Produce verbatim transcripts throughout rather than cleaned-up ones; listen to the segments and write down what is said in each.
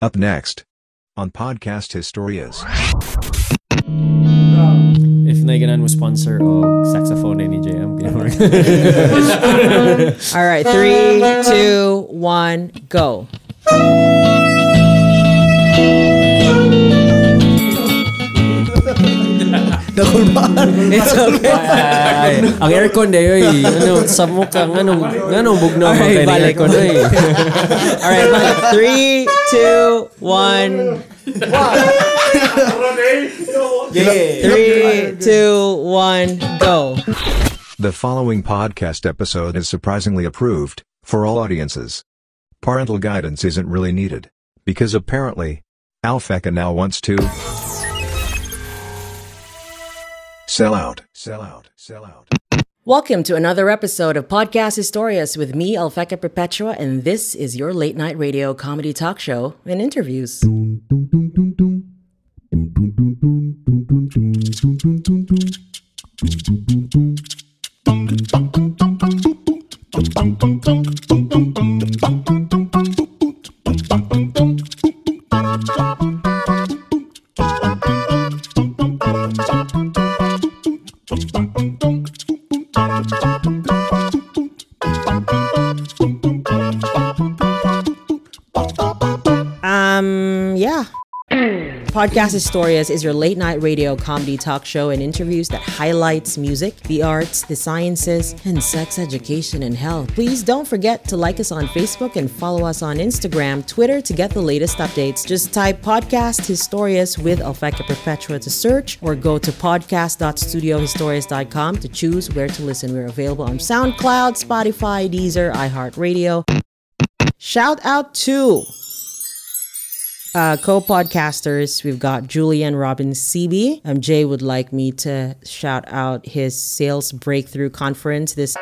Up next on Podcast Historias. If na ganan mo sponsor o saxophone ni J M. All right, three, two, one, go. It's okay. Ang aircon na yun. Ano, sa mukha. Anong, anong bugnaw mo kayo ng aircon na yun. Alright, three, two, one. Three, two, one, go. The following podcast episode is surprisingly approved for all audiences. Parental guidance isn't really needed, because apparently, Alpheca now wants to... Sell out. Sell out. Sell out. Welcome to another episode of Podcast Historias with me, Alpheca Perpetua, and this is your late night radio comedy talk show and interviews. Um, yeah. Podcast Historias is your late-night radio comedy talk show and interviews that highlights music, the arts, the sciences, and sex education and health. Please don't forget to like us on Facebook and follow us on Instagram, Twitter to get the latest updates. Just type Podcast Historias with Alpheca Perpetua to search or go to podcast dot studio historias dot com to choose where to listen. We're available on SoundCloud, Spotify, Deezer, iHeartRadio. Shout out to... Uh, co-podcasters, we've got Julian Robin Seabee. Um, Jay would like me to shout out his sales breakthrough conference this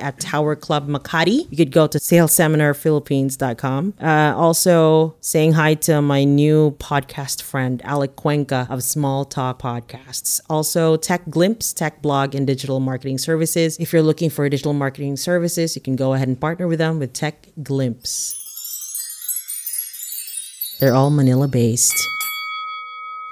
at Tower Club Makati. You could go to sales seminar philippines dot com. Uh, also, saying hi to my new podcast friend, Alec Cuenca of Small Talk Podcasts. Also, Tech Glimpse, Tech Blog, and Digital Marketing Services. If you're looking for digital marketing services, you can go ahead and partner with them with Tech Glimpse. They're all Manila-based.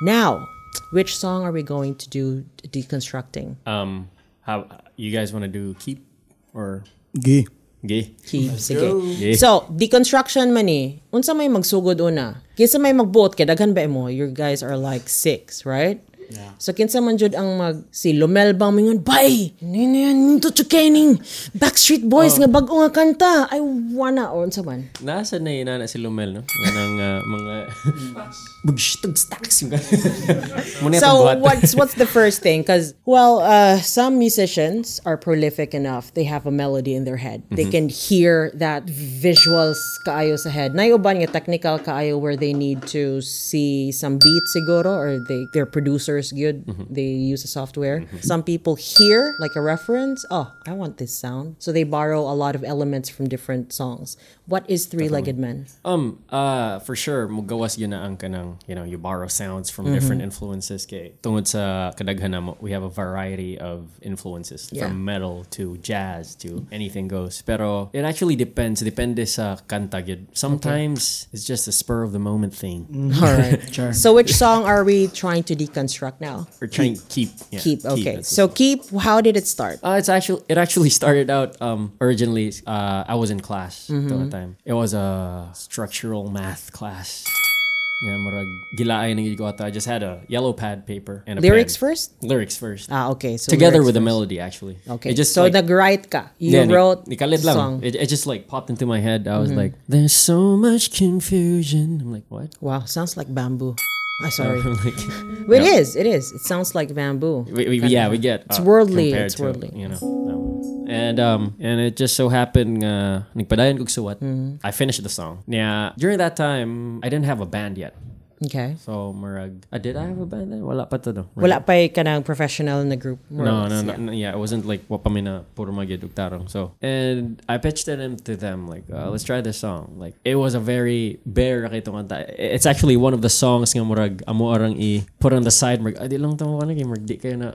Now, which song are we going to do deconstructing? Um, how you guys want to do keep or gi? Gi. Keep. Sige. So, deconstruction mani. Unsa may magsugod una? Kinsa may magbuot kay daghan ba imo? You guys are like six, right? Yeah. So kinsa man jud ang mag si Lomel bang mingon bay. Ninian to chukening. Backstreet Boys oh. Nga bag-o nga kanta. I wanna or unsa man. Nasa na ina na si Lomel no? Nang uh, mga bugstug stacks. So what's what's the first thing? Cuz well, uh, some musicians are prolific enough. They have a melody in their head. Mm-hmm. They can hear that visuals kaayo sa head. Nayoban nga technical kaayo where they need to see some beat siguro or they they're producers good. Mm-hmm. They use the software. Mm-hmm. Some people hear like a reference. Oh, I want this sound. So they borrow a lot of elements from different songs. What is Three-Legged Men? Um, uh, for sure, magawas yun na ang kanang, you know, you borrow sounds from mm-hmm. different influences. Kay tungod sa kadaghanan, we have a variety of influences yeah. from metal to jazz to anything goes. Pero it actually depends. Depende sa kanta yun. Sometimes okay. It's just a spur of the moment thing. Mm-hmm. All right. Sure. So which song are we trying to deconstruct? Now we're trying to keep yeah, keep okay keep, so keep how did it start uh, it's actually it actually started out um originally uh I was in class mm-hmm. at the time it was a structural math class yeah murag gilaay nang ko ata I just had a yellow pad paper and a lyrics pen. first lyrics first ah okay so together with first. A melody actually okay it just so like, nag-write ka you yeah, wrote nikalit lang song. It, it just like popped into my head I was mm-hmm. like there's so much confusion I'm like what wow sounds like bamboo I'm oh, sorry. like, well, it yeah. is. It is. It sounds like bamboo. We, we, yeah, we get. It's uh, worldly. It's worldly. To, you know, and um, and it just so happened. Uh, nagpadayon kog suwat. I finished the song. Yeah. During that time, I didn't have a band yet. Okay. So, marag. Uh, did I have a band then? Wala pa to do. Right? Wala pa kanang professional na group. No, no, no, yeah. no. Yeah, it wasn't like wapamina puro magidugtarong. So, and I pitched it to them like, uh, let's try this song. Like, it was a very bare kitong kanta. It's actually one of the songs nga marag amo arang I put on the side marag. Adi lang tamo kana kay marag di kayo na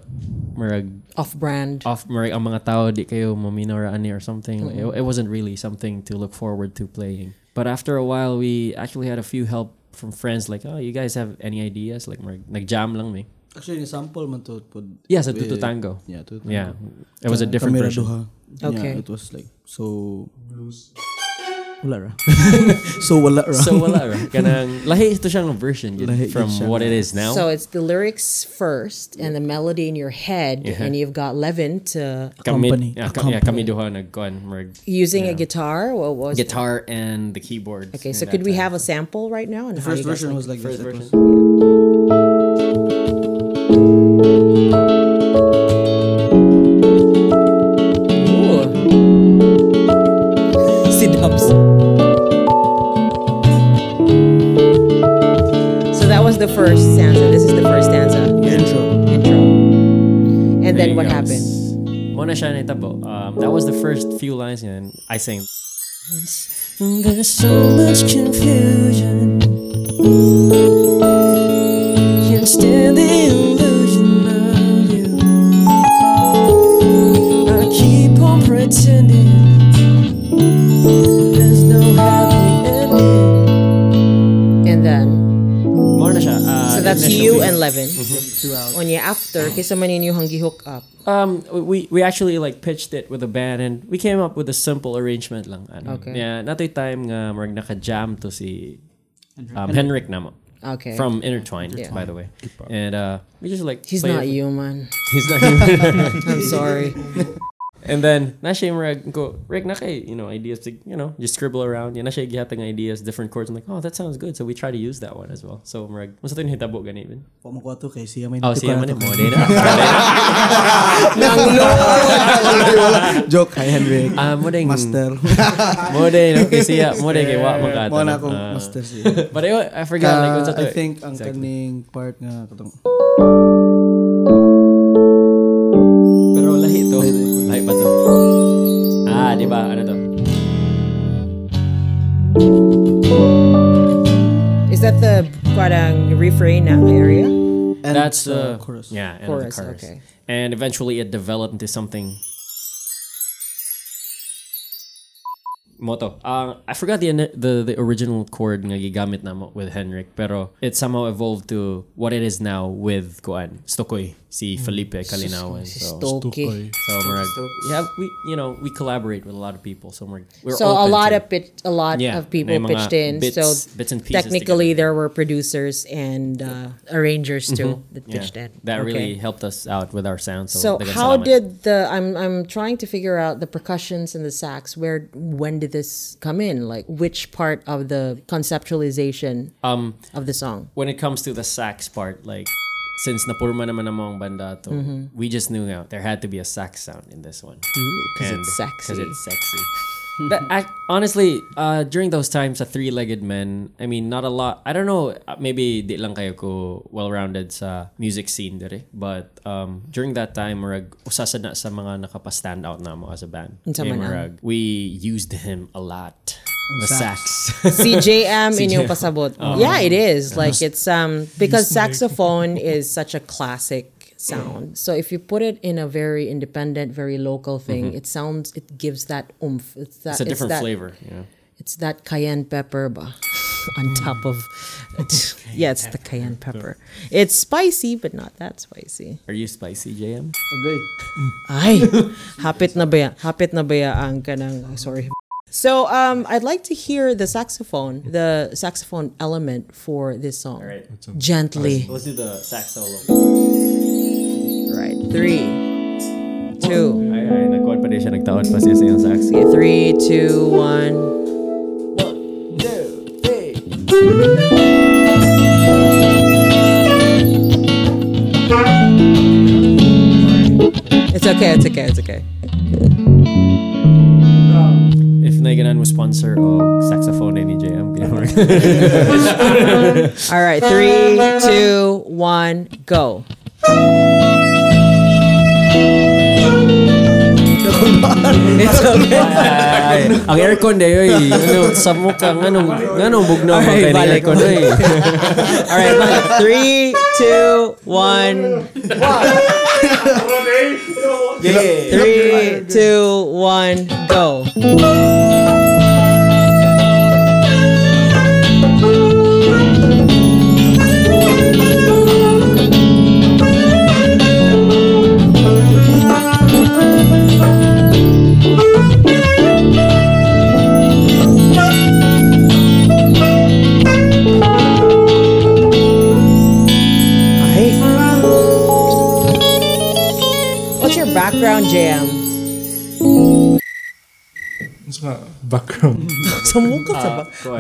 marag off brand. Off marag ang mga tao di kayo maminora ani or something. Mm-hmm. Like, it, it wasn't really something to look forward to playing. But after a while, we actually had a few help from friends like, oh, you guys have any ideas? Like, nag-jam lang may. Actually, sample man to put. Yeah, sa Tutu Tango. Yeah, Tutu Tango. Yeah, it was a different Kamera version. Duha. Okay. Yeah, it was like, so... Loose. Wala ra. So wala ra. So wala ra. Kanang, lahi ito siyang version yun, from what it is now. So it's the lyrics first and the melody in your head, yeah. And you've got Levin to... Accompany. Yeah, kami duha nagkuan. Using yeah. a guitar? What was Guitar it? And the keyboard. Okay, so could we time. have a sample right now? And the first version like, was like first this. Version. Yeah. The first stanza. This is the first stanza. Yeah. Intro. Intro. And then what happened? Mona siya naitabo. Um, that was the first few lines, and I sang. There's so much confusion. You're still the illusion of you. I keep on pretending there's no happy ending. And then. Uh, so that's you and Levin. Mm-hmm. On your after, kaysa manin yung hangi hook up. Um, we we actually like pitched it with a band, and we came up with a simple arrangement lang. Ano. Okay. Yeah, natoy time nga marag naka-jam to si um, Henrik namo. Okay. From Intertwine, yeah. By the way. And uh, we just like. He's not human. He's not human. I'm sorry. And then na siya marag ko Rick na kay you know ideas to you know just scribble around yan na siya gihatag ideas different chords. I'm like, oh, that sounds good, so we try to use that one as well. So marag mas ato hinitabo gani even po mo ko to kay siya may oh siya man mo data joke kay Henrik ah modeng master modeng kay siya modeng kay wa magata mo na ko master siya but I forgot like unsa to I think ang kaning part nga katong pero lahi to Ay, ba to? Ah, di ba? Ano to? Is that the parang refrain now area? And that's the uh, chorus. Yeah, and chorus, the chorus. Okay. And eventually it developed into something. Moto. Uh, I forgot the, the the original chord nga gigamit na with Henrik, pero it somehow evolved to what it is now with Koan Stokoe, si Felipe Kalinawa. So, Stokoe. So marag, yeah, we you know we collaborate with a lot of people, so we're, we're so a lot to, of pitch, a lot yeah, of people pitched in. Bits, so bits and pieces technically, together. There were producers and uh, arrangers too mm-hmm. that pitched yeah, in. That okay. really helped us out with our sound. So, so how salamat. Did the I'm I'm trying to figure out the percussions and the sax. Where when did this come in, like which part of the conceptualization um, of the song? When it comes to the sax part, like since napurma naman namang banda to, mm-hmm. we just knew now there had to be a sax sound in this one because it's sexy. Because it's sexy. But I, honestly, uh, during those times, a Three-Legged Men. I mean, not a lot. I don't know. Maybe di lang kayo ko well-rounded sa music scene dere. But um, during that time, marag usasa na sa mga nakapa-stand out na mo as a band. Hey, marag, we used him a lot. The sax. C J M inyong pasabot. Oh. Yeah, it is. Like it's um because saxophone is such a classic sound. So if you put it in a very independent, very local thing, mm-hmm. it sounds, it gives that oomph. It's, that, it's a different it's that, flavor. Yeah. It's that cayenne pepper bah, on top of, yeah, it's the cayenne pepper. It's spicy, but not that spicy. Are you spicy, J M? Okay. Ay, hapit na baya, hapit na baya ang kanang, sorry. So um, I'd like to hear the saxophone, the saxophone element for this song. All right. Gently. Let's, let's do the sax solo. Right. Three, two. Ay, ay, nag-quad pa rin siya. Nagtaon pa siya sa yung sax. Okay, three, two, one. One, two, three. It's okay, it's okay, it's okay. If Naganan was sponsor of saxophone ni J M, all right, three, two, one, go. It's okay. Ang aircon dayo eh. Ano, sa mukha. Ano, ano, bugno. Alright, balik. Alright, balik. Three, two, one. One. Three, two, one, go. C J M. Sa background. Sa mukha sa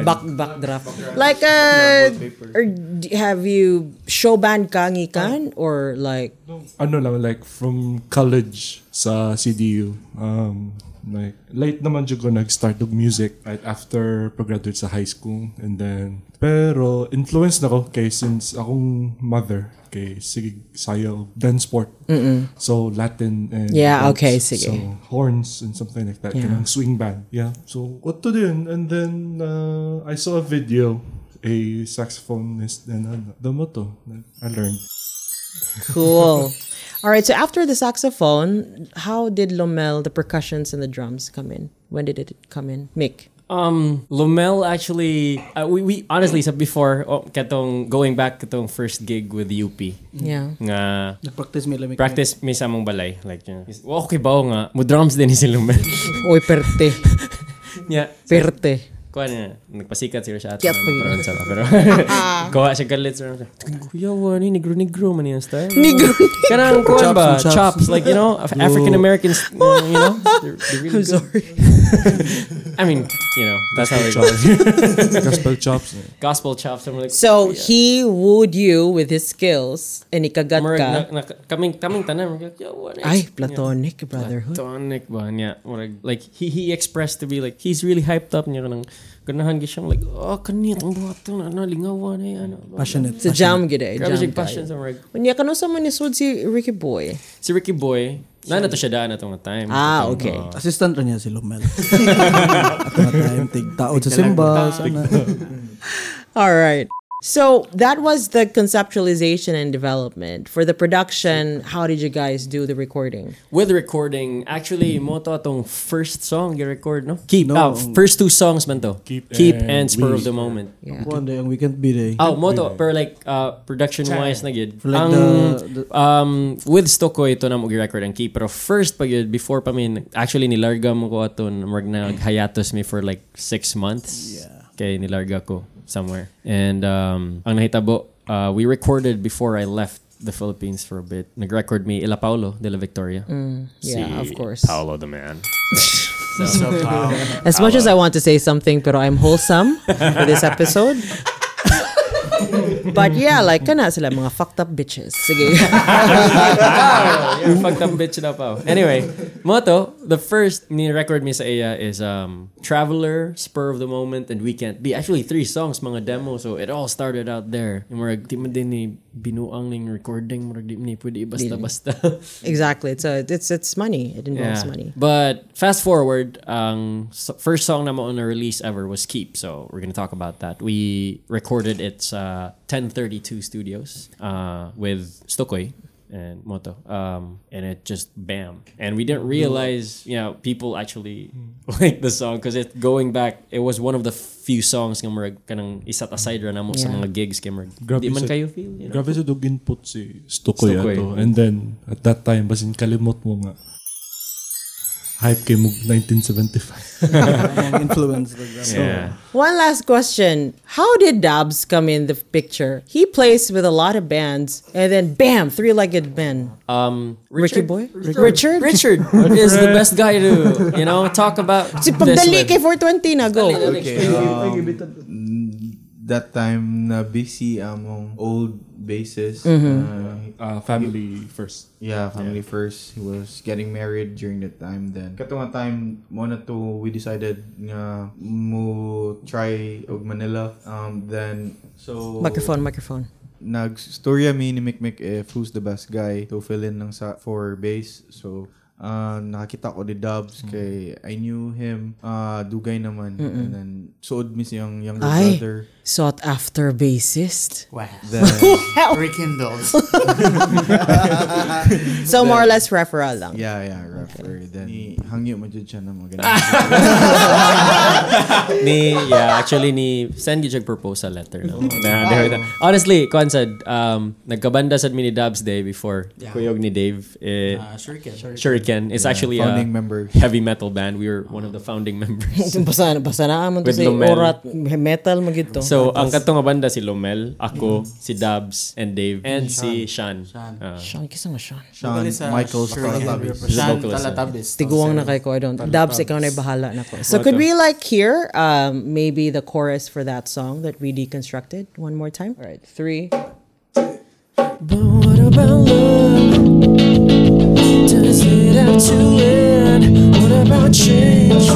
back, back backdraft. Like uh, or have you show band ka ngikan or like ano lang like from college sa C D U. Um like late naman jud ko nag-start og music right after pag-graduate sa high school and then pero influenced nako kay since akong mother okay, sige, sayo, dance sport. Mm-mm. So, Latin and... Yeah, horns. Okay, sige. So, horns and something like that. Yeah. Kinang swing band. Yeah. So, what to do? And then, uh, I saw a video. A saxophonist. And the motto. I learned. Cool. All right, so after the saxophone, how did Lomel, the percussions and the drums come in? When did it come in? Mick? Um, Lomel actually, uh, we, we honestly said before, oh, katong going back katong first gig with U P. Yeah. Nga, practice mi lamig. Practice mi sa among balay like. Yeah. Well, okay ba nga mo drums din si Lomel. Oy perte. Yeah. Perte. Kuan na nagpasikat sila sa atin. Pero kuha siya galit sir. Yo, ni negro negro man yan style. Negro. Kanang kuan ba chops like you know African Americans you know they're, they're really good. I'm sorry. I mean, you know, that's how it goes. Gospel chops. Gospel chops. Like, so, yeah. He wooed you with his skills and ikagat ka. Kaming kaming tanan. Ay, platonic brotherhood. Platonic ba niya. Like, he he expressed to be like, he's really hyped up niya kanang ganahan gyud siya like, oh, kanit ang buhat na na lingawan ay ano. Passionate. Sa jam gyud ay. Grabe passion sa murag. Unya kanusa man ni sud si Ricky Boy. Si Ricky Boy. Na na to siya daan na itong time. Ah, okay. Oh. Assistant rin niya si Lomel. At time, tigtaod sa simba. All right. So that was the conceptualization and development. For the production, how did you guys do the recording? With recording, actually, mo to atong first song you record, no? Keep. No. Ah, first two songs man to. Keep, Keep and, and Spur of the Moment. Yeah. One day, ang Weekend B-Day. Oh, mo to, pero like, uh, production-wise na gid. Like ang, the, the, um, with Stokoe, ito na mo gi-record ang Keep. Pero first pa yun, before pa min, actually, nilarga mo ko ato, nag-hiatus me for like six months. Yeah. Okay, nilarga ko somewhere. And um, ang nahitabo, uh, we recorded before I left the Philippines for a bit. Nag-record me ila Paolo de la Victoria. Mm, yeah, si of course. Paolo the man. So, so Paolo. As Paolo. Much as I want to say something, pero I'm wholesome for this episode. But yeah, like kana sila mga fucked up bitches. Sige. You're fucked up bitch na pa. Anyway, moto, the first ni record mi sa iya is um Traveler, Spur of the Moment and We Can't Be. Actually three songs mga demo so it all started out there. Murag di man din ni binuang ning recording murag di ni pwede basta-basta. Exactly. It's a, it's it's money. It involves yeah. money. But fast forward, ang um, first song na mo on a release ever was Keep. So we're going to talk about that. We recorded it's uh ten thirty-two Studios uh, with Stokoe and Moto. Um, and it just bam. And we didn't realize, you know, people actually like the song because it going back, it was one of the few songs nga murag kanang isat aside ra namo sa mga gigs kay murag. Di man kayo feel. You know? Grabe sa dog input si Stokoe ato. And then at that time basin kalimot mo nga. Hype came in nineteen seventy-five. Influence. So. Yeah. One last question. How did Dabs come in the picture? He plays with a lot of bands and then bam, Three-Legged Men. Um, Richard, Richard Boy? Richard? Richard, Richard is the best guy to, you know, talk about si pagdali kay four twenty na go. Okay. Um, that time na busy among old basis. Mm-hmm. uh, uh, family he, first. Yeah, family yeah. first. He was getting married during that time then. Katong time, muna to, we decided nga mo try og Manila. Um, then, so... Microphone, microphone. Nag-storya mi ni Mikmik if who's the best guy to fill in ng sa for bass. So, Uh, nakakita ko the Dubs mm-hmm. kay I knew him uh, dugay naman mm-hmm. and then sood mi siyang younger I brother sought after bassist wow then, rekindled so then, more or less referral lang yeah yeah refer okay. Then ni hangyo mo jud siya na mo ganun ni yeah actually ni send gyud proposal letter no wow. Honestly kuan sad um nagkabanda sad mi ni Dubs day before yeah. Kuyog ni Dave eh, uh, sure can sure, sure can. It's yeah, actually a member. Heavy metal band. We were one of the founding members. Basa na, basa na, man to say orat metal magito. So So, ang katong banda si Lomel, ako, mm. si Dabs, and Dave, and Sean. si Sean. Sean. Uh, Sean, kisa nga Sean. Sean, Michael, Sean Talatabis. Tiguang na kayo ko, I don't. Dabs, ikaw na bahala na ko. So, could we like hear um, maybe the chorus for that song that we deconstructed one more time? All right, three. But what about love? Does it have to end? What about change?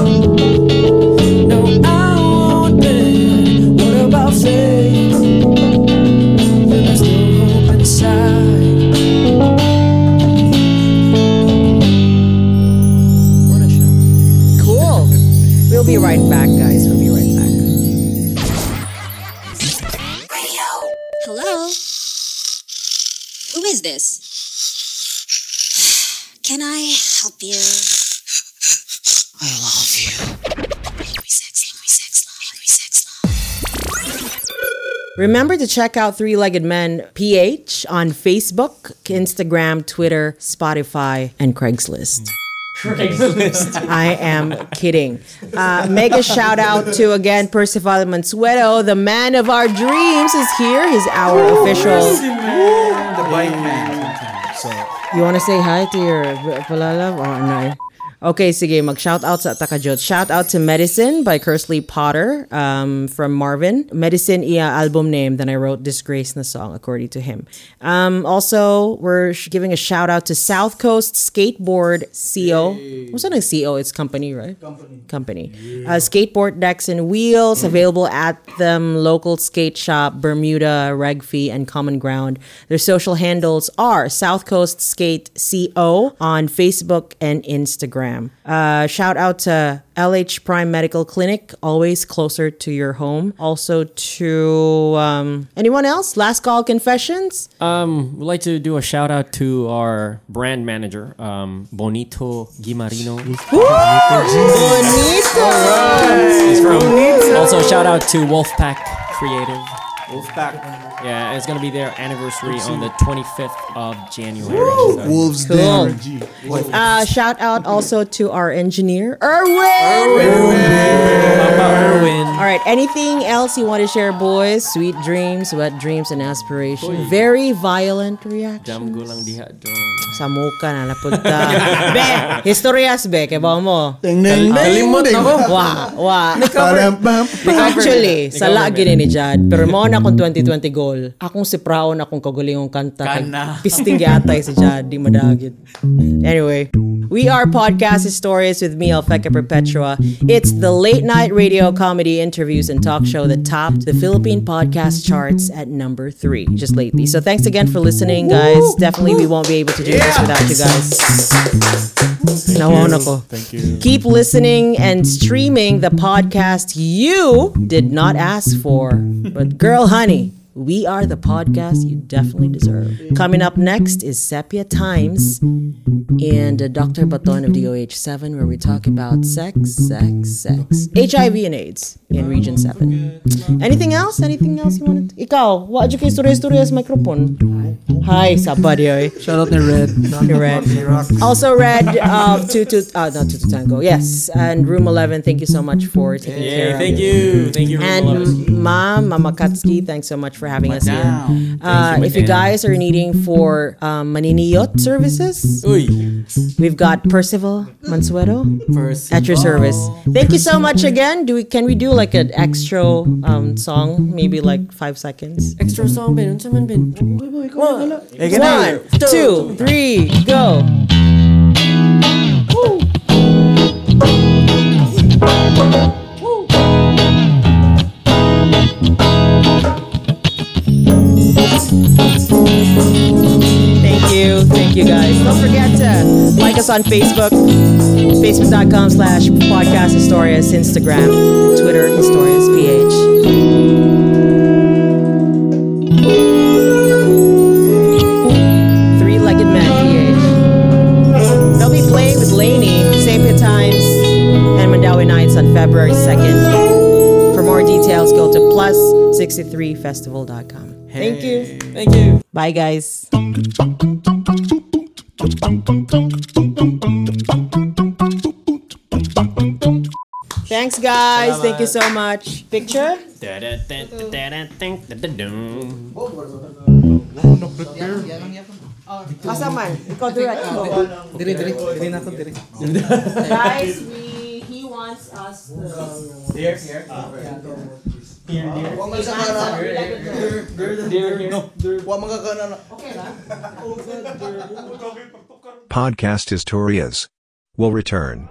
No, I won't bend. What about faith? There's no hope inside. What a show. Cool. We'll be right back, guys. We'll be right back. Radio. Hello? Who is this? Can I help you? I love you. Angry sex, angry sex, angry sex. Remember to check out Three-Legged Men P H on Facebook, Instagram, Twitter, Spotify, and Craigslist. Craigslist. I am kidding. Uh, make a shout out to, again, Percival Mansueto, the man of our dreams is here. He's our Ooh, official. Man. The bike man. So. You want to say hi to your palalab? Oh, no. Okay, sige, mag-shoutout sa Takajot. Shoutout to Medicine by Kersley Potter um, from Marvin. Medicine iya album name, then I wrote Disgrace na song according to him. Um, also, we're giving a shoutout to South Coast Skateboard Co. Hey. What's that like C O? It's company, right? Company. Company. Yeah. Uh, skateboard decks and wheels mm. available at them local skate shop, Bermuda Regfee, and Common Ground. Their social handles are South Coast Skate Co on Facebook and Instagram. Uh, shout out to L H Prime Medical Clinic, always closer to your home. Also to um, anyone else? Last call confessions? Um, we'd like to do a shout out to our brand manager, um, Bonito Guimarino. Bonito! Right. From, Bonito! Also shout out to Wolfpack Creative. Wolfpack. Yeah, it's going to be their anniversary on the twenty-fifth of January. So. Wolves cool. Wolf. Uh, shout out also to our engineer, Irwin. Irwin. Irwin. Irwin. All right, anything else you want to share, boys? Sweet dreams, wet dreams, and aspirations. Very violent reactions. Samuka na napunta. Be, historias be, kebaw mo. Kalimot ako. Wah, wah. Actually, sala gini ni Jad. Pero mo na akong twenty twenty goal. Akong si Praon, akong kagulingong kanta. Kana. Pisting yatay si Jad. Di madagit. Anyway. We are Podcast Historias with me, Alpheca Perpetua. It's the late-night radio comedy interviews and talk show that topped the Philippine podcast charts at number three just lately. So thanks again for listening, guys. Definitely we won't be able to do yeah. this without you guys. Nawaon ako. Thank you. Keep listening and streaming the podcast you did not ask for. But girl, honey, we are the podcast you definitely deserve. Coming up next is Sepia Times and uh, Doctor Baton of D O H seven, where we talk about sex, sex, sex, H I V and AIDS in Region seven. Anything else? Anything else you wanted? Ikaw, what you kay story story as microphone? Hi, somebody. Shout out to Red. Red. Also Red of two two uh not two two Tango. Yes, and Room eleven. Thank you so much for taking yeah, care of. Yeah, thank you, thank you. And Ma, Mama Katsuki, thanks so much for having Madam. us here. Uh, you, if you guys are needing for um, maniniyot services, Uy. we've got Percival Mansueto Percival. at your service. Thank you so much again. Do we can we do like an extra um, song, maybe like five seconds? Extra song, Ben. One, One, two, three, go. Thank you, thank you guys. Don't forget to like us on Facebook, facebook.com slash podcast historias, Instagram, Twitter, historias ph. Three-Legged Men P H. They'll be playing with Lainey, Sepia Times, and Mandawi Nights on February second. For more details, go to plus sixty-three festival dot com. Hey. Thank you. Thank you. Bye, guys. Thanks, guys. Salamat. Thank you so much. Picture? Kasaman, ikaw direct. Diri, diri. Diri na to, diri. Guys, we, he wants us to... Here, here. Dear, dear. Huwag man sa kanan. Dear, dear, dear, dear. No, dear. Huwag man ka kanan. Okay na. Podcast Historias will return.